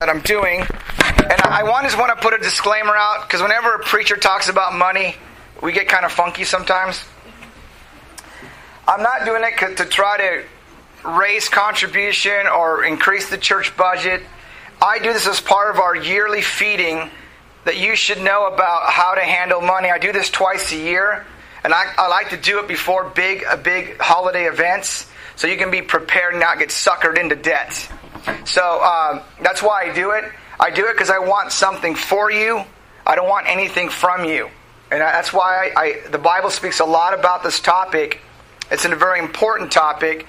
that I'm doing. And I just want to put a disclaimer out, because whenever a preacher talks about money, we get kind of funky sometimes. I'm not doing it to try to raise contribution or increase the church budget. I do this as part of our yearly feeding that you should know about how to handle money. I do this twice a year, and I like to do it before big holiday events, so you can be prepared and not get suckered into debt. So that's why I do it. I do it because I want something for you. I don't want anything from you. And that's why the Bible speaks a lot about this topic. It's a very important topic.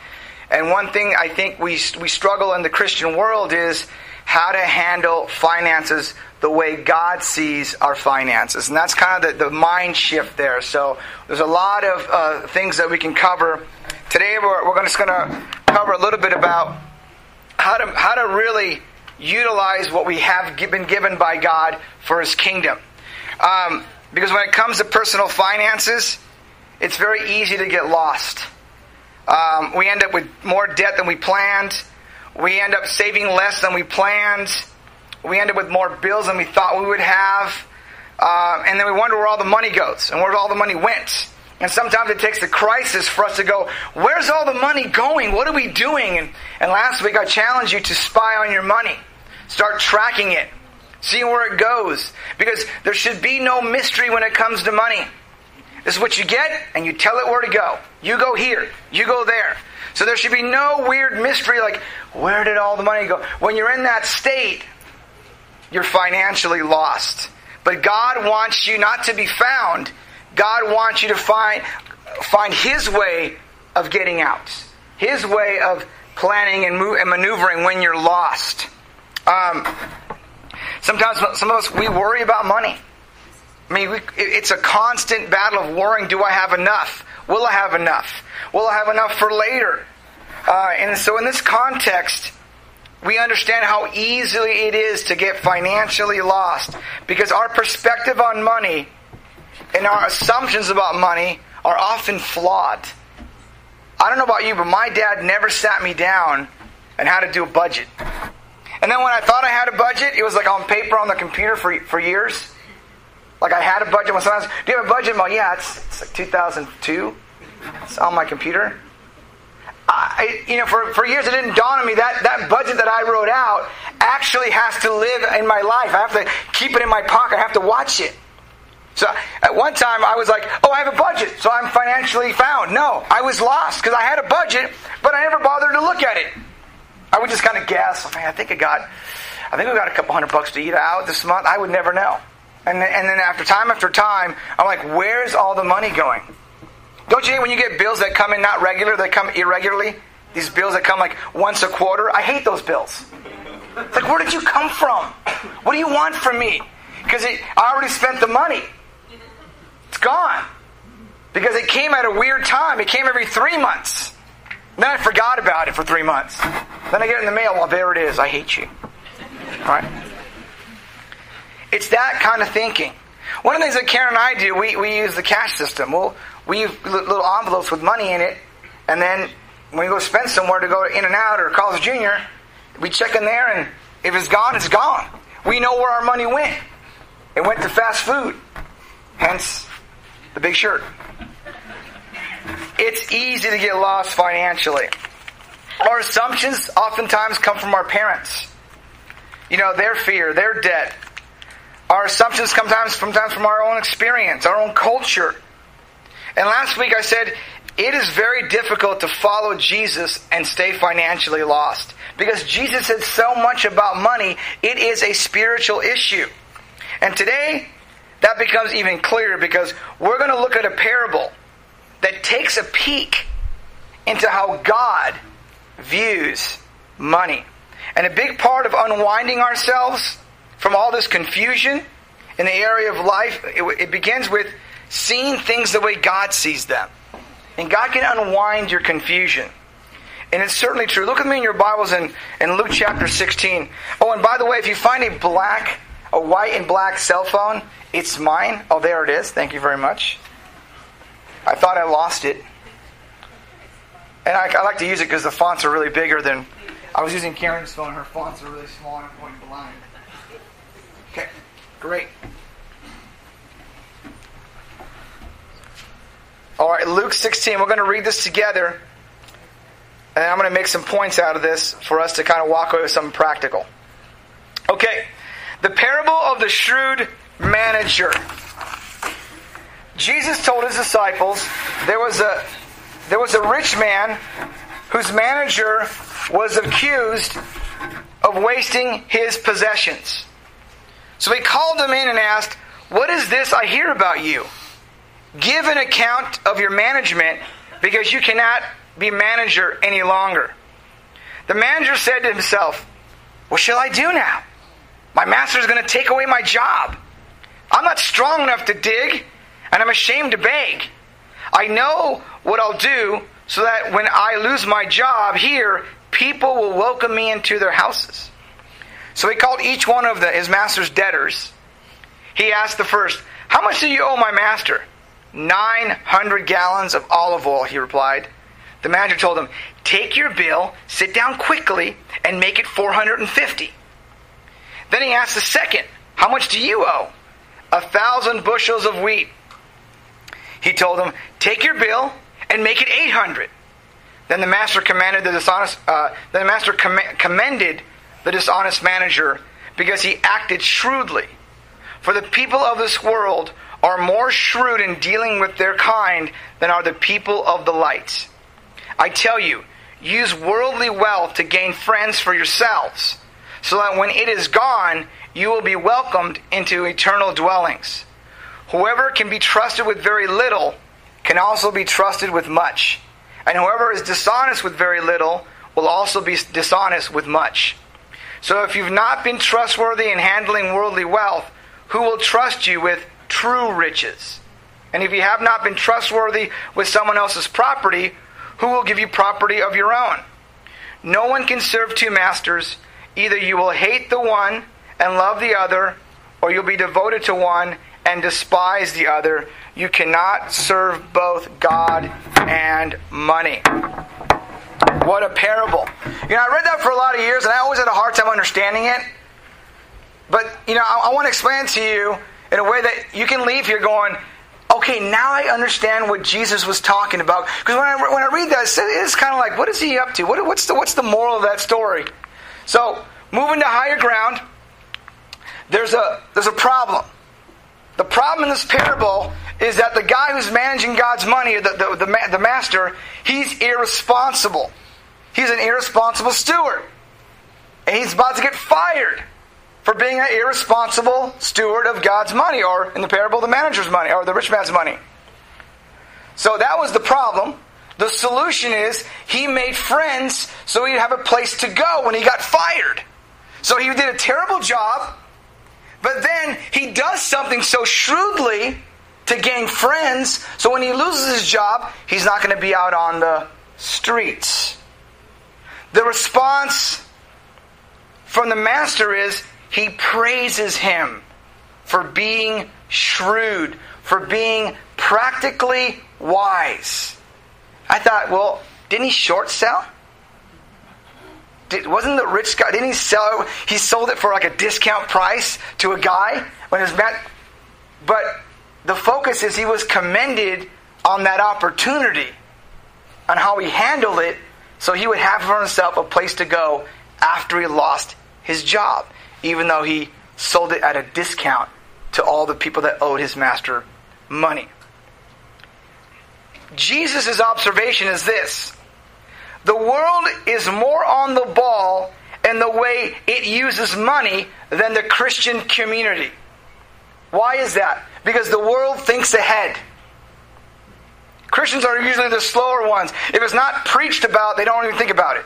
And one thing I think we struggle in the Christian world is how to handle finances the way God sees our finances. And that's kind of the mind shift there. So there's a lot of things that we can cover. Today we're just going to cover a little bit about how to really utilize what we have been given by God for His kingdom. Because when it comes to personal finances, it's very easy to get lost. We end up with more debt than we planned. We end up saving less than we planned. We end up with more bills than we thought we would have. And then we wonder where all the money goes and where all the money went. And sometimes it takes the crisis for us to go, where's all the money going? What are we doing? And last week I challenged you to spy on your money. Start tracking it. See where it goes. Because there should be no mystery when it comes to money. This is what you get, and you tell it where to go. You go here. You go there. So there should be no weird mystery like, where did all the money go? When you're in that state, you're financially lost. But God wants you not to be found. God wants you to find His way of getting out. His way of planning and maneuvering when you're lost. Sometimes some of us, we worry about money. I mean, it's a constant battle of worrying, do I have enough? Will I have enough? Will I have enough for later? And so in this context, we understand how easily it is to get financially lost, because our perspective on money and our assumptions about money are often flawed. I don't know about you, but my dad never sat me down on how to do a budget. And then when I thought I had a budget, it was like on paper on the computer for years. Like I had a budget. When someone asked, do you have a budget? I'm like, yeah, it's like 2002. It's on my computer. For years it didn't dawn on me that budget that I wrote out actually has to live in my life. I have to keep it in my pocket. I have to watch it. So at one time I was like, oh, I have a budget, so I'm financially found. No, I was lost because I had a budget, but I never bothered to look at it. I would just kind of guess, oh, man, I think we got $200 to eat out this month. I would never know. And then after time, I'm like, where's all the money going? Don't you hate when you get bills that come in not regular, they come irregularly? These bills that come like once a quarter? I hate those bills. It's like, where did you come from? What do you want from me? Because I already spent the money. It's gone. Because it came at a weird time. It came every 3 months. Then I forgot about it for 3 months. Then I get it in the mail. Well, there it is. I hate you. All right? It's that kind of thinking. One of the things that Karen and I do, we use the cash system. Well, we use little envelopes with money in it. And then when we go spend somewhere to go to In-N-Out or Carl's Jr., we check in there, and if it's gone, it's gone. We know where our money went. It went to fast food. Hence, the big shirt. It's easy to get lost financially. Our assumptions oftentimes come from our parents. You know, their fear, their debt. Our assumptions come sometimes from our own experience, our own culture. And last week I said, it is very difficult to follow Jesus and stay financially lost. Because Jesus said so much about money, it is a spiritual issue. And today, that becomes even clearer, because we're going to look at a parable that takes a peek into how God views money. And a big part of unwinding ourselves from all this confusion in the area of life, it begins with seeing things the way God sees them. And God can unwind your confusion. And it's certainly true. Look with me in your Bibles in Luke chapter 16. Oh, and by the way, if you find a white and black cell phone, it's mine. Oh, there it is. Thank you very much. I thought I lost it. And I like to use it because the fonts are really bigger than... I was using Karen's phone. Her fonts are really small and I'm going blind. Okay, great. All right, Luke 16. We're going to read this together. And I'm going to make some points out of this for us to kind of walk away with something practical. Okay, the parable of the shrewd manager. Jesus told his disciples there was a rich man whose manager was accused of wasting his possessions. So he called him in and asked, "What is this I hear about you? Give an account of your management, because you cannot be manager any longer." The manager said to himself, "What shall I do now? My master is going to take away my job. I'm not strong enough to dig, and I'm ashamed to beg. I know what I'll do so that when I lose my job here, people will welcome me into their houses." So he called each one of his master's debtors. He asked the first, "How much do you owe my master?" 900 gallons of olive oil," he replied. The manager told him, "Take your bill, sit down quickly, and make it 450. Then he asked the second, "How much do you owe?" 1,000 bushels of wheat. He told him, "Take your bill and make it 800. Then the master commanded the dishonest. Commended the dishonest manager because he acted shrewdly. For the people of this world are more shrewd in dealing with their kind than are the people of the light. I tell you, use worldly wealth to gain friends for yourselves, so that when it is gone, you will be welcomed into eternal dwellings. Whoever can be trusted with very little can also be trusted with much. And whoever is dishonest with very little will also be dishonest with much. So if you've not been trustworthy in handling worldly wealth, who will trust you with true riches? And if you have not been trustworthy with someone else's property, who will give you property of your own? No one can serve two masters. Either you will hate the one and love the other, or you'll be devoted to one and despise the other. You cannot serve both God and money." What a parable. You know, I read that for a lot of years, and I always had a hard time understanding it. But, you know, I want to explain to you in a way that you can leave here going, okay, now I understand what Jesus was talking about. Because when I read that, it's kind of like, what is he up to? What's the moral of that story? So, moving to higher ground, there's a problem. The problem in this parable is that the guy who's managing God's money, the master, he's irresponsible. He's an irresponsible steward. And he's about to get fired for being an irresponsible steward of God's money, or in the parable, the manager's money, or the rich man's money. So that was the problem. The solution is he made friends so he'd have a place to go when he got fired. So he did a terrible job, but then he does something so shrewdly to gain friends, so when he loses his job, he's not going to be out on the streets. The response from the master is, he praises him for being shrewd, for being practically wise. I thought, well, didn't he short sell? Wasn't the rich guy, didn't he sell it? He sold it for like a discount price to a guy when it was mad. But the focus is he was commended on that opportunity, on how he handled it, so he would have for himself a place to go after he lost his job, even though he sold it at a discount to all the people that owed his master money. Jesus' observation is this: the world is more on the ball in the way it uses money than the Christian community. Why is that? Because the world thinks ahead. Christians are usually the slower ones. If it's not preached about, they don't even think about it.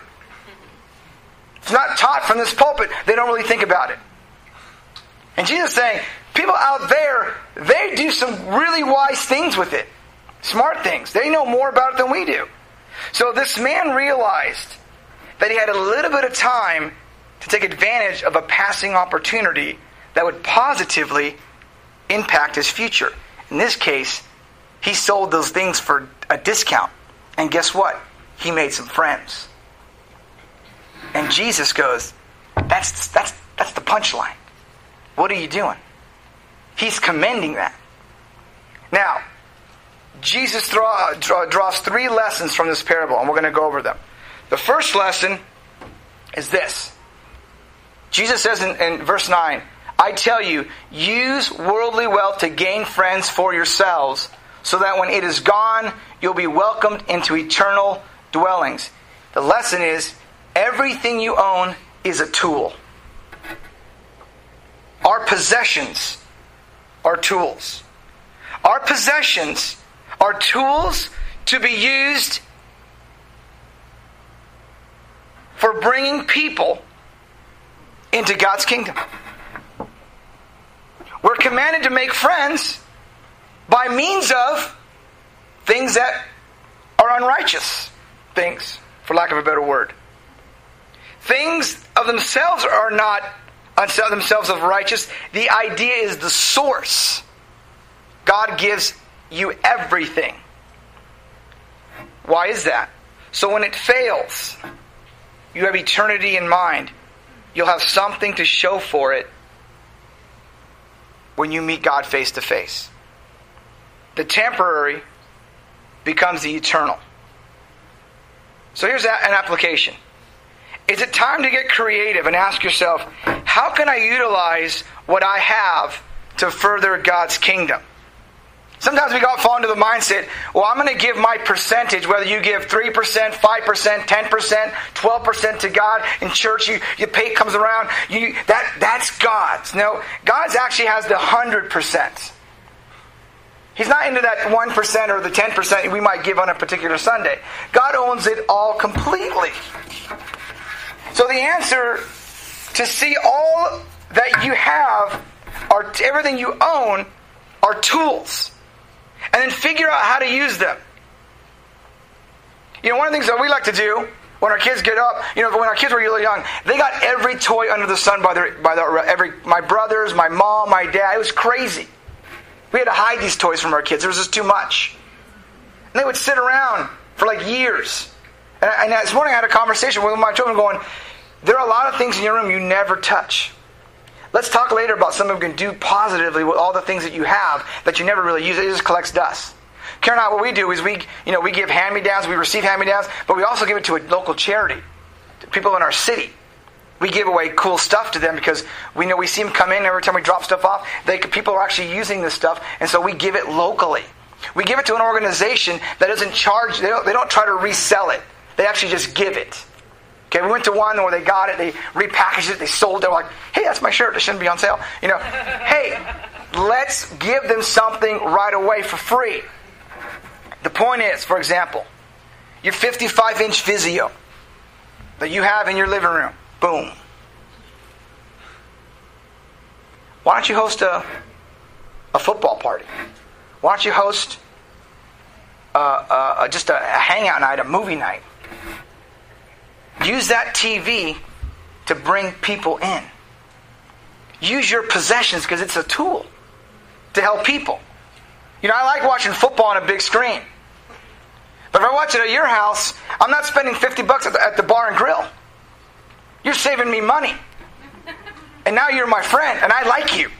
It's not taught from this pulpit. They don't really think about it. And Jesus is saying, people out there, they do some really wise things with it. Smart things. They know more about it than we do. So this man realized that he had a little bit of time to take advantage of a passing opportunity that would positively impact his future. In this case, he sold those things for a discount. And guess what? He made some friends. And Jesus goes, that's the punchline. What are you doing? He's commending that. Now, Jesus draws three lessons from this parable, and we're going to go over them. The first lesson is this. Jesus says in verse 9, I tell you, use worldly wealth to gain friends for yourselves, so that when it is gone, you'll be welcomed into eternal dwellings. The lesson is, everything you own is a tool. Our possessions are tools. Our possessions are tools to be used for bringing people into God's kingdom. We're commanded to make friends by means of things that are unrighteous things, for lack of a better word. Things of themselves are not unto themselves of righteous. The idea is the source. God gives you everything. Why is that? So when it fails, you have eternity in mind. You'll have something to show for it when you meet God face to face. The temporary becomes the eternal. So here's an application. Is it time to get creative and ask yourself, how can I utilize what I have to further God's kingdom? Sometimes we fall into the mindset, well, I'm going to give my percentage, whether you give 3%, 5%, 10%, 12% to God. In church, your pay comes around. That's God's. No, God actually has the 100%. He's not into that 1% or the 10% we might give on a particular Sunday. God owns it all completely. So the answer to see all that you have, or everything you own, are tools. And then figure out how to use them. You know, one of the things that we like to do when our kids get up, when our kids were really young, they got every toy under the sun my brothers, my mom, my dad. It was crazy. We had to hide these toys from our kids. There was just too much. And they would sit around for years. And this morning I had a conversation with my children going, there are a lot of things in your room you never touch. Let's talk later about something we can do positively with all the things that you have that you never really use. It just collects dust. Karen and I, what we do is we give hand-me-downs, we receive hand-me-downs, but we also give it to a local charity, to people in our city. We give away cool stuff to them because we know we see them come in every time we drop stuff off. People are actually using this stuff, and so we give it locally. We give it to an organization that doesn't charge. They don't try to resell it. They actually just give it. Okay, we went to one where they got it, they repackaged it, they sold it. They're like, hey, that's my shirt. It shouldn't be on sale. Hey, let's give them something right away for free. The point is, for example, your 55-inch Vizio that you have in your living room. Boom. Why don't you host a football party? Why don't you host just a hangout night, a movie night? Use that TV to bring people in. Use your possessions because it's a tool to help people. I like watching football on a big screen. But if I watch it at your house, I'm not spending $50 at the bar and grill. You're saving me money. And now you're my friend, and I like you.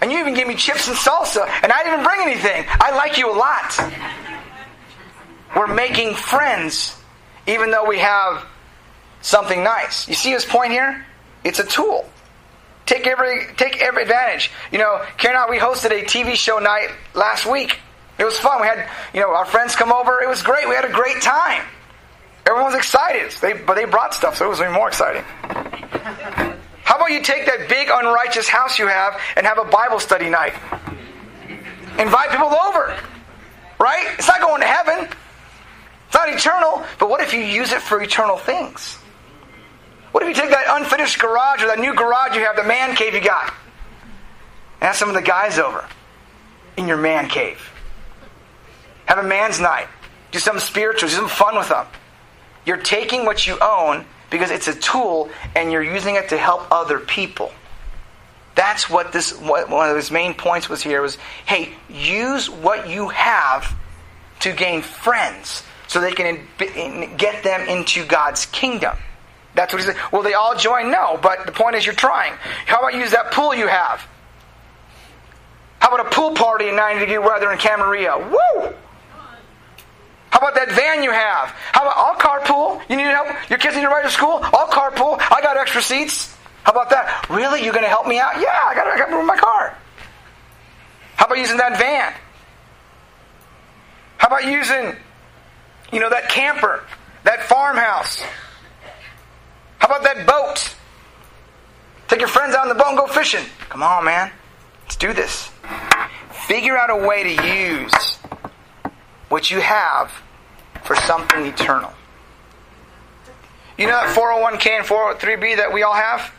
And you even give me chips and salsa, and I didn't even bring anything. I like you a lot. We're making friends even though we have something nice. You see his point here? It's a tool. Take every advantage. Karen and I, we hosted a TV show night last week. It was fun. We had, our friends come over. It was great. We had a great time. Everyone was excited. But they brought stuff, so it was even more exciting. How about you take that big unrighteous house you have and have a Bible study night? Invite people over. Right? It's not going to heaven. It's not eternal, but what if you use it for eternal things? What if you take that unfinished garage or that new garage you have, the man cave you got, and have some of the guys over in your man cave? Have a man's night. Do something spiritual. Do something fun with them. You're taking what you own because it's a tool and you're using it to help other people. That's what one of his main points was here was, hey, use what you have to gain friends. so they can get them into God's kingdom. That's what he said. Will they all join? No, but the point is you're trying. How about you use that pool you have? How about a pool party in 90-degree weather in Camarillo? Woo! How about that van you have? How about, I'll carpool. You need help? Your kids need to ride to school? I'll carpool. I got extra seats. How about that? Really? You're going to help me out? Yeah, I got to move my car. How about using that van? How about using, that camper, that farmhouse? How about that boat? Take your friends out on the boat and go fishing. Come on, man. Let's do this. Figure out a way to use what you have for something eternal. You know that 401k and 403b that we all have?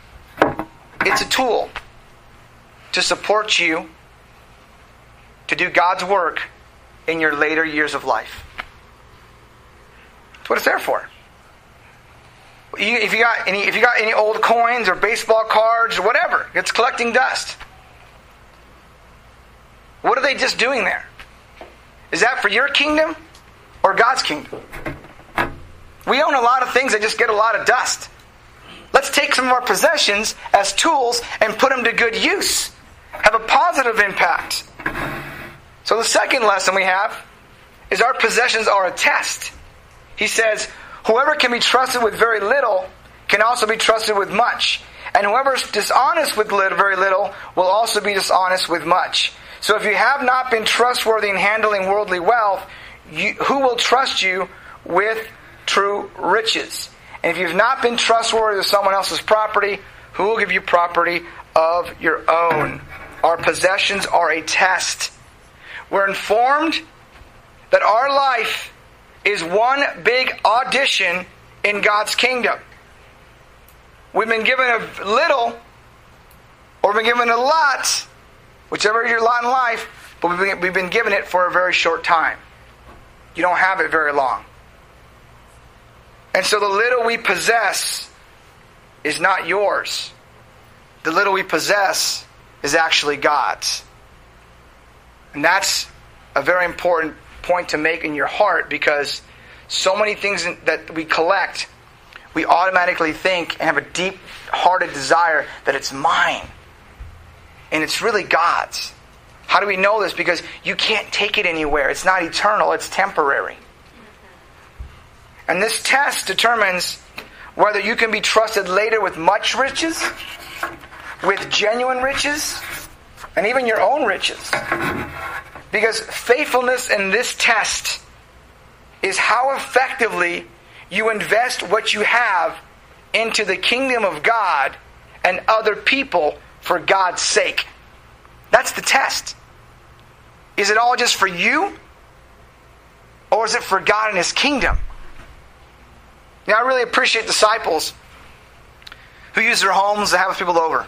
It's a tool to support you to do God's work in your later years of life. That's what it's there for. If you got any old coins or baseball cards or whatever, it's collecting dust. What are they just doing there? Is that for your kingdom or God's kingdom? We own a lot of things that just get a lot of dust. Let's take some of our possessions as tools and put them to good use. Have a positive impact. So the second lesson we have is our possessions are a test. He says, whoever can be trusted with very little can also be trusted with much. And whoever is dishonest with very little will also be dishonest with much. So if you have not been trustworthy in handling worldly wealth, who will trust you with true riches? And if you've not been trustworthy with someone else's property, who will give you property of your own? Our possessions are a test. We're informed that our life is one big audition in God's kingdom. We've been given a little, or we've been given a lot, whichever is your lot in life, but we've been given it for a very short time. You don't have it very long. And so the little we possess is not yours. The little we possess is actually God's. And that's a very important point to make in your heart, because so many things that we collect, we automatically think and have a deep-hearted desire that it's mine. And it's really God's. How do we know this? Because you can't take it anywhere. It's not eternal. It's temporary. And this test determines whether you can be trusted later with much riches, with genuine riches, and even your own riches. Because faithfulness in this test is how effectively you invest what you have into the kingdom of God and other people for God's sake. That's the test. Is it all just for you? Or is it for God and His kingdom? Now, I really appreciate disciples who use their homes to have people over.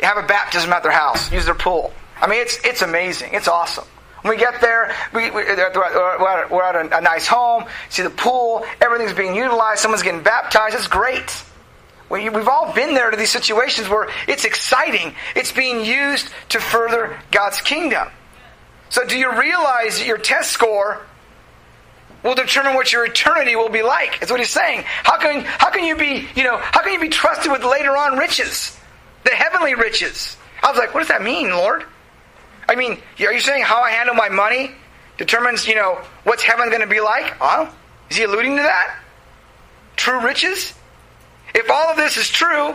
They have a baptism at their house. Use their pool. I mean, it's amazing. It's awesome. When we get there, we're at a nice home. See the pool. Everything's being utilized. Someone's getting baptized. It's great. We've all been there to these situations where it's exciting. It's being used to further God's kingdom. So do you realize that your test score will determine what your eternity will be like? That's what he's saying. How can you be trusted with later on riches? The heavenly riches. I was like, what does that mean, Lord? I mean, are you saying how I handle my money determines, what's heaven going to be like? Oh, is he alluding to that? True riches? If all of this is true,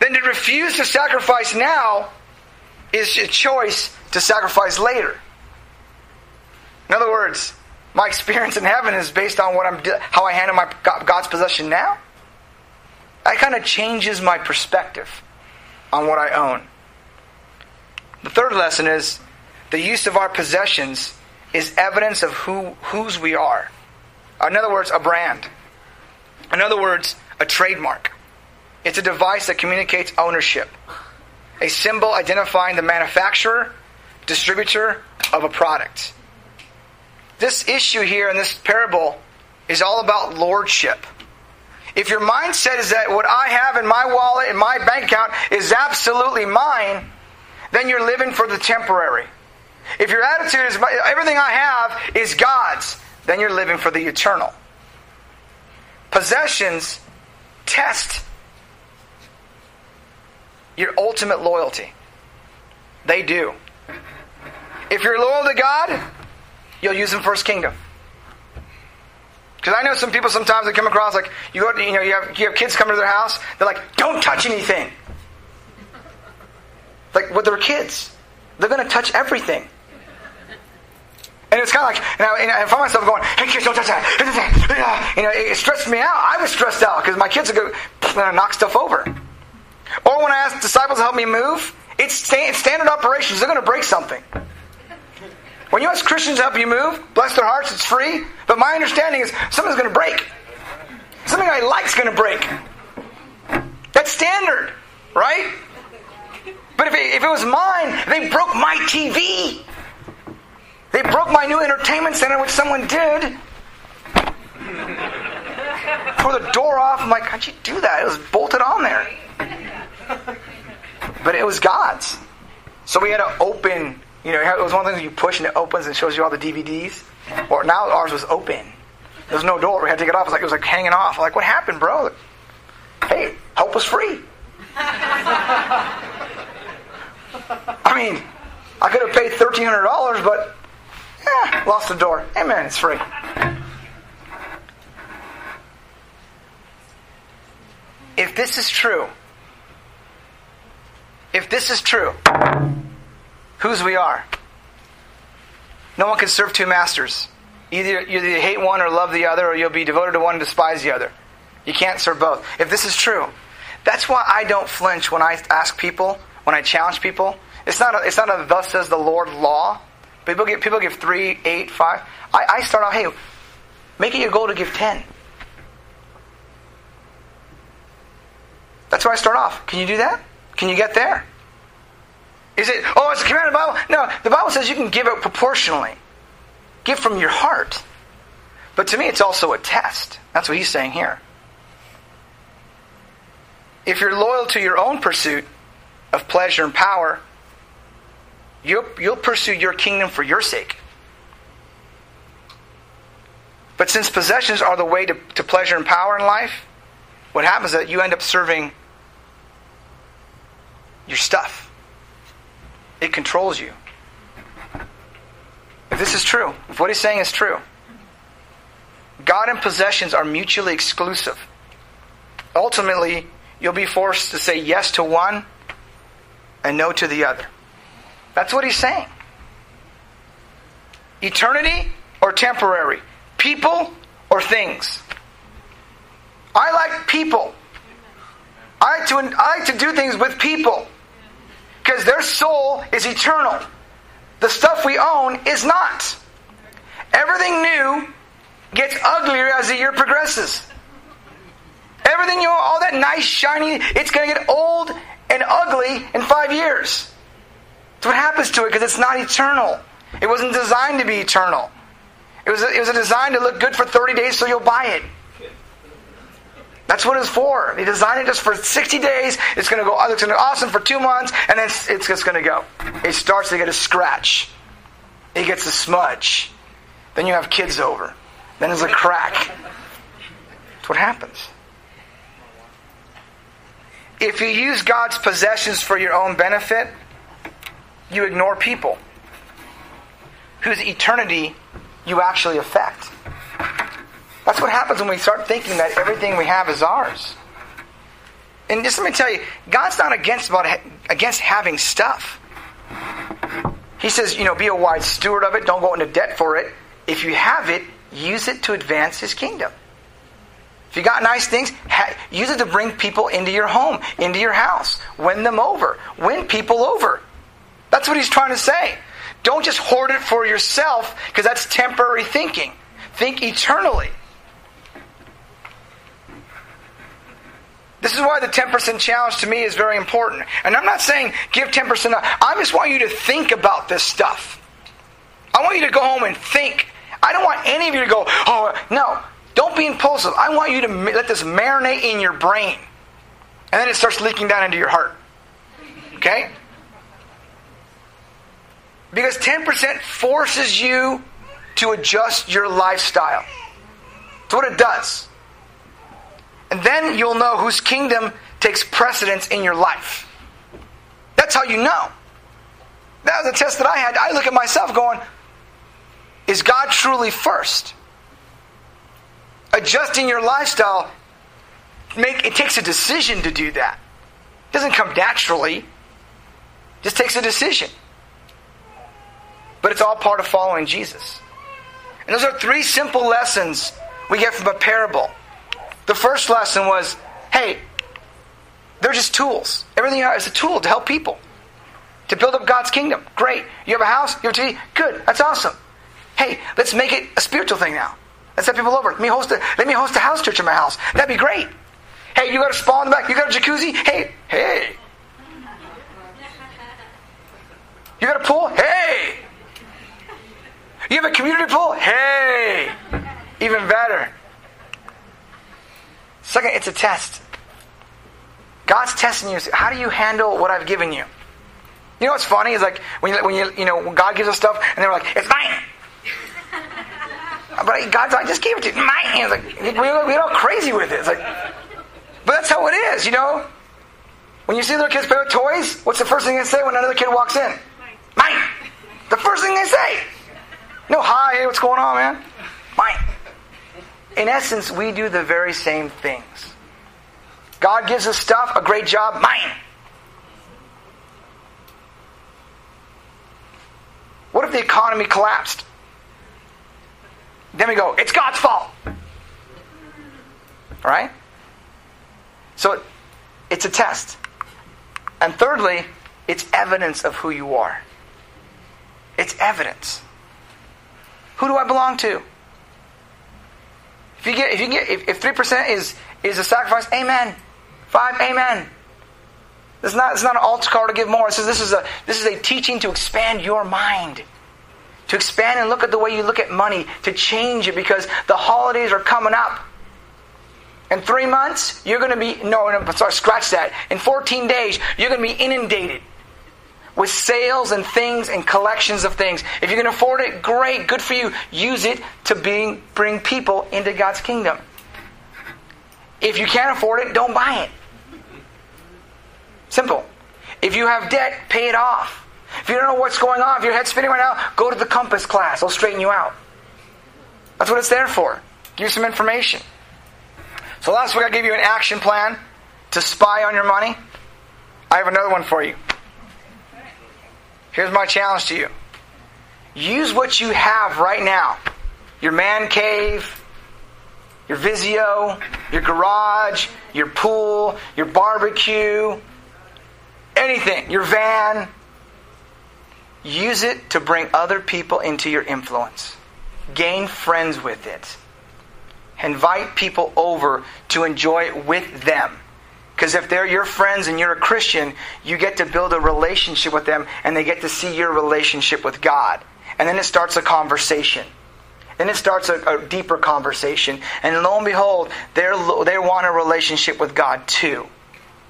then to refuse to sacrifice now is a choice to sacrifice later. In other words, my experience in heaven is based on how I handle my God's possession now. That kind of changes my perspective on what I own. The third lesson is the use of our possessions is evidence of whose we are. In other words, a brand. In other words, a trademark. It's a device that communicates ownership. A symbol identifying the manufacturer, distributor of a product. This issue here in this parable is all about lordship. If your mindset is that what I have in my wallet, in my bank account, is absolutely mine, then you're living for the temporary. If your attitude is everything I have is God's, then you're living for the eternal. Possessions test your ultimate loyalty. They do. If you're loyal to God, you'll use them for His kingdom. Because I know some people sometimes that come across like you have kids come to their house, they're like, "Don't touch anything." Like with their kids, they're going to touch everything. And it's kind of like, and I find myself going, "Hey kids, don't touch that." It stressed me out. I was stressed out because my kids are going to knock stuff over. Or when I ask disciples to help me move, it's standard operations. They're going to break something. When you ask Christians to help you move, bless their hearts, it's free. But my understanding is something's going to break. Something I like's going to break. That's standard, right? But if it was mine, they broke my TV. They broke my new entertainment center, which someone did. Tore the door off. I'm like, how'd you do that? It was bolted on there. But it was God's. So we had to open... it was one of the things you push and it opens and shows you all the DVDs. Or now ours was open. There was no door. We had to take it off. It was like hanging off. I'm like, what happened, bro? Like, hey, help was free. I mean, I could have paid $1,300, but lost the door. Hey, man, it's free. If this is true... whose we are. No one can serve two masters. Either you hate one or love the other, or you'll be devoted to one and despise the other. You can't serve both. If this is true, that's why I don't flinch when I ask people, when I challenge people. It's not a thus says the Lord law. People give 3, 8, 5. I start out, hey, make it your goal to give 10. That's where I start off. Can you do that? Can you get there? Is it, it's a command of the Bible? No, the Bible says you can give it proportionally. Give from your heart. But to me, it's also a test. That's what he's saying here. If you're loyal to your own pursuit of pleasure and power, you'll pursue your kingdom for your sake. But since possessions are the way to pleasure and power in life, what happens is that you end up serving your stuff. It controls you. If this is true, if what he's saying is true, God and possessions are mutually exclusive. Ultimately, you'll be forced to say yes to one and no to the other. That's what he's saying. Eternity or temporary? People or things? I like people. I like to do things with people. Because their soul is eternal. The stuff we own is not. Everything new gets uglier as the year progresses. Everything you own, all that nice, shiny, it's going to get old and ugly in 5 years. That's what happens to it because it's not eternal. It wasn't designed to be eternal. It was a design to look good for 30 days so you'll buy it. That's what it's for. They designed it just for 60 days. It's going to go awesome for 2 months, and then it's just going to go. It starts to get a scratch. It gets a smudge. Then you have kids over. Then there's a crack. That's what happens. If you use God's possessions for your own benefit, you ignore people whose eternity you actually affect. That's what happens when we start thinking that everything we have is ours. And just let me tell you, God's not against having stuff. He says, be a wise steward of it. Don't go into debt for it. If you have it, use it to advance His kingdom. If you got nice things, use it to bring people into your home, into your house. Win them over. Win people over. That's what he's trying to say. Don't just hoard it for yourself because that's temporary thinking. Think eternally. This is why the 10% challenge to me is very important. And I'm not saying give 10% up. I just want you to think about this stuff. I want you to go home and think. I don't want any of you to go, no. Don't be impulsive. I want you to let this marinate in your brain. And then it starts leaking down into your heart. Okay? Because 10% forces you to adjust your lifestyle. That's what it does. And then you'll know whose kingdom takes precedence in your life. That's how you know. That was a test that I had. I look at myself going, is God truly first? Adjusting your lifestyle, it takes a decision to do that. It doesn't come naturally. It just takes a decision. But it's all part of following Jesus. And those are three simple lessons we get from a parable. The first lesson was, hey, they're just tools. Everything is a tool to help people, to build up God's kingdom. Great. You have a house? You have a TV? Good. That's awesome. Hey, let's make it a spiritual thing now. Let's have people over. Let me host a house church in my house. That'd be great. Hey, you got a spa in the back? You got a jacuzzi? Hey. You got a pool? Hey. You have a community pool? Hey. Even better. Second, it's a test. God's testing you. How do you handle what I've given you? You know what's funny is like when God gives us stuff and they're like, it's mine. But God's like, I just gave it to you. Mine. It's like, we get all crazy with it. It's like, but that's how it is, you know. When you see little kids play with toys, what's the first thing they say when another kid walks in? Mine. The first thing they say. No, hi, hey, what's going on, man? Mine. In essence, we do the very same things. God gives us stuff, a great job, mine. What if the economy collapsed? Then we go, it's God's fault. Right? So it's a test. And thirdly, it's evidence of who you are. It's evidence. Who do I belong to? If 3% is a sacrifice, amen. 5, amen. It's not an altar call to give more. This is a teaching to expand your mind. To expand and look at the way you look at money. To change it because the holidays are coming up. In 3 months, you're going to be... In 14 days, you're going to be inundated with sales and things and collections of things. If you can afford it, great, good for you. Use it to bring people into God's kingdom. If you can't afford it, don't buy it. Simple. If you have debt, pay it off. If you don't know what's going on, if your head's spinning right now, go to the Compass class. I'll straighten you out. That's what it's there for. Give you some information. So last week I gave you an action plan to spy on your money. I have another one for you. Here's my challenge to you. Use what you have right now. Your man cave, your Vizio, your garage, your pool, your barbecue, anything, your van. Use it to bring other people into your influence. Gain friends with it. Invite people over to enjoy it with them. Because if they're your friends and you're a Christian, you get to build a relationship with them and they get to see your relationship with God. And then it starts a conversation. Then it starts a deeper conversation. And lo and behold, they want a relationship with God too.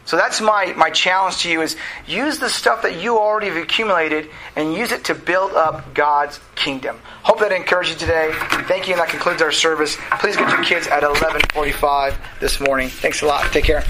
So that's my challenge to you is use the stuff that you already have accumulated and use it to build up God's kingdom. Hope that encouraged you today. Thank you, and that concludes our service. Please get your kids at 11:45 this morning. Thanks a lot. Take care.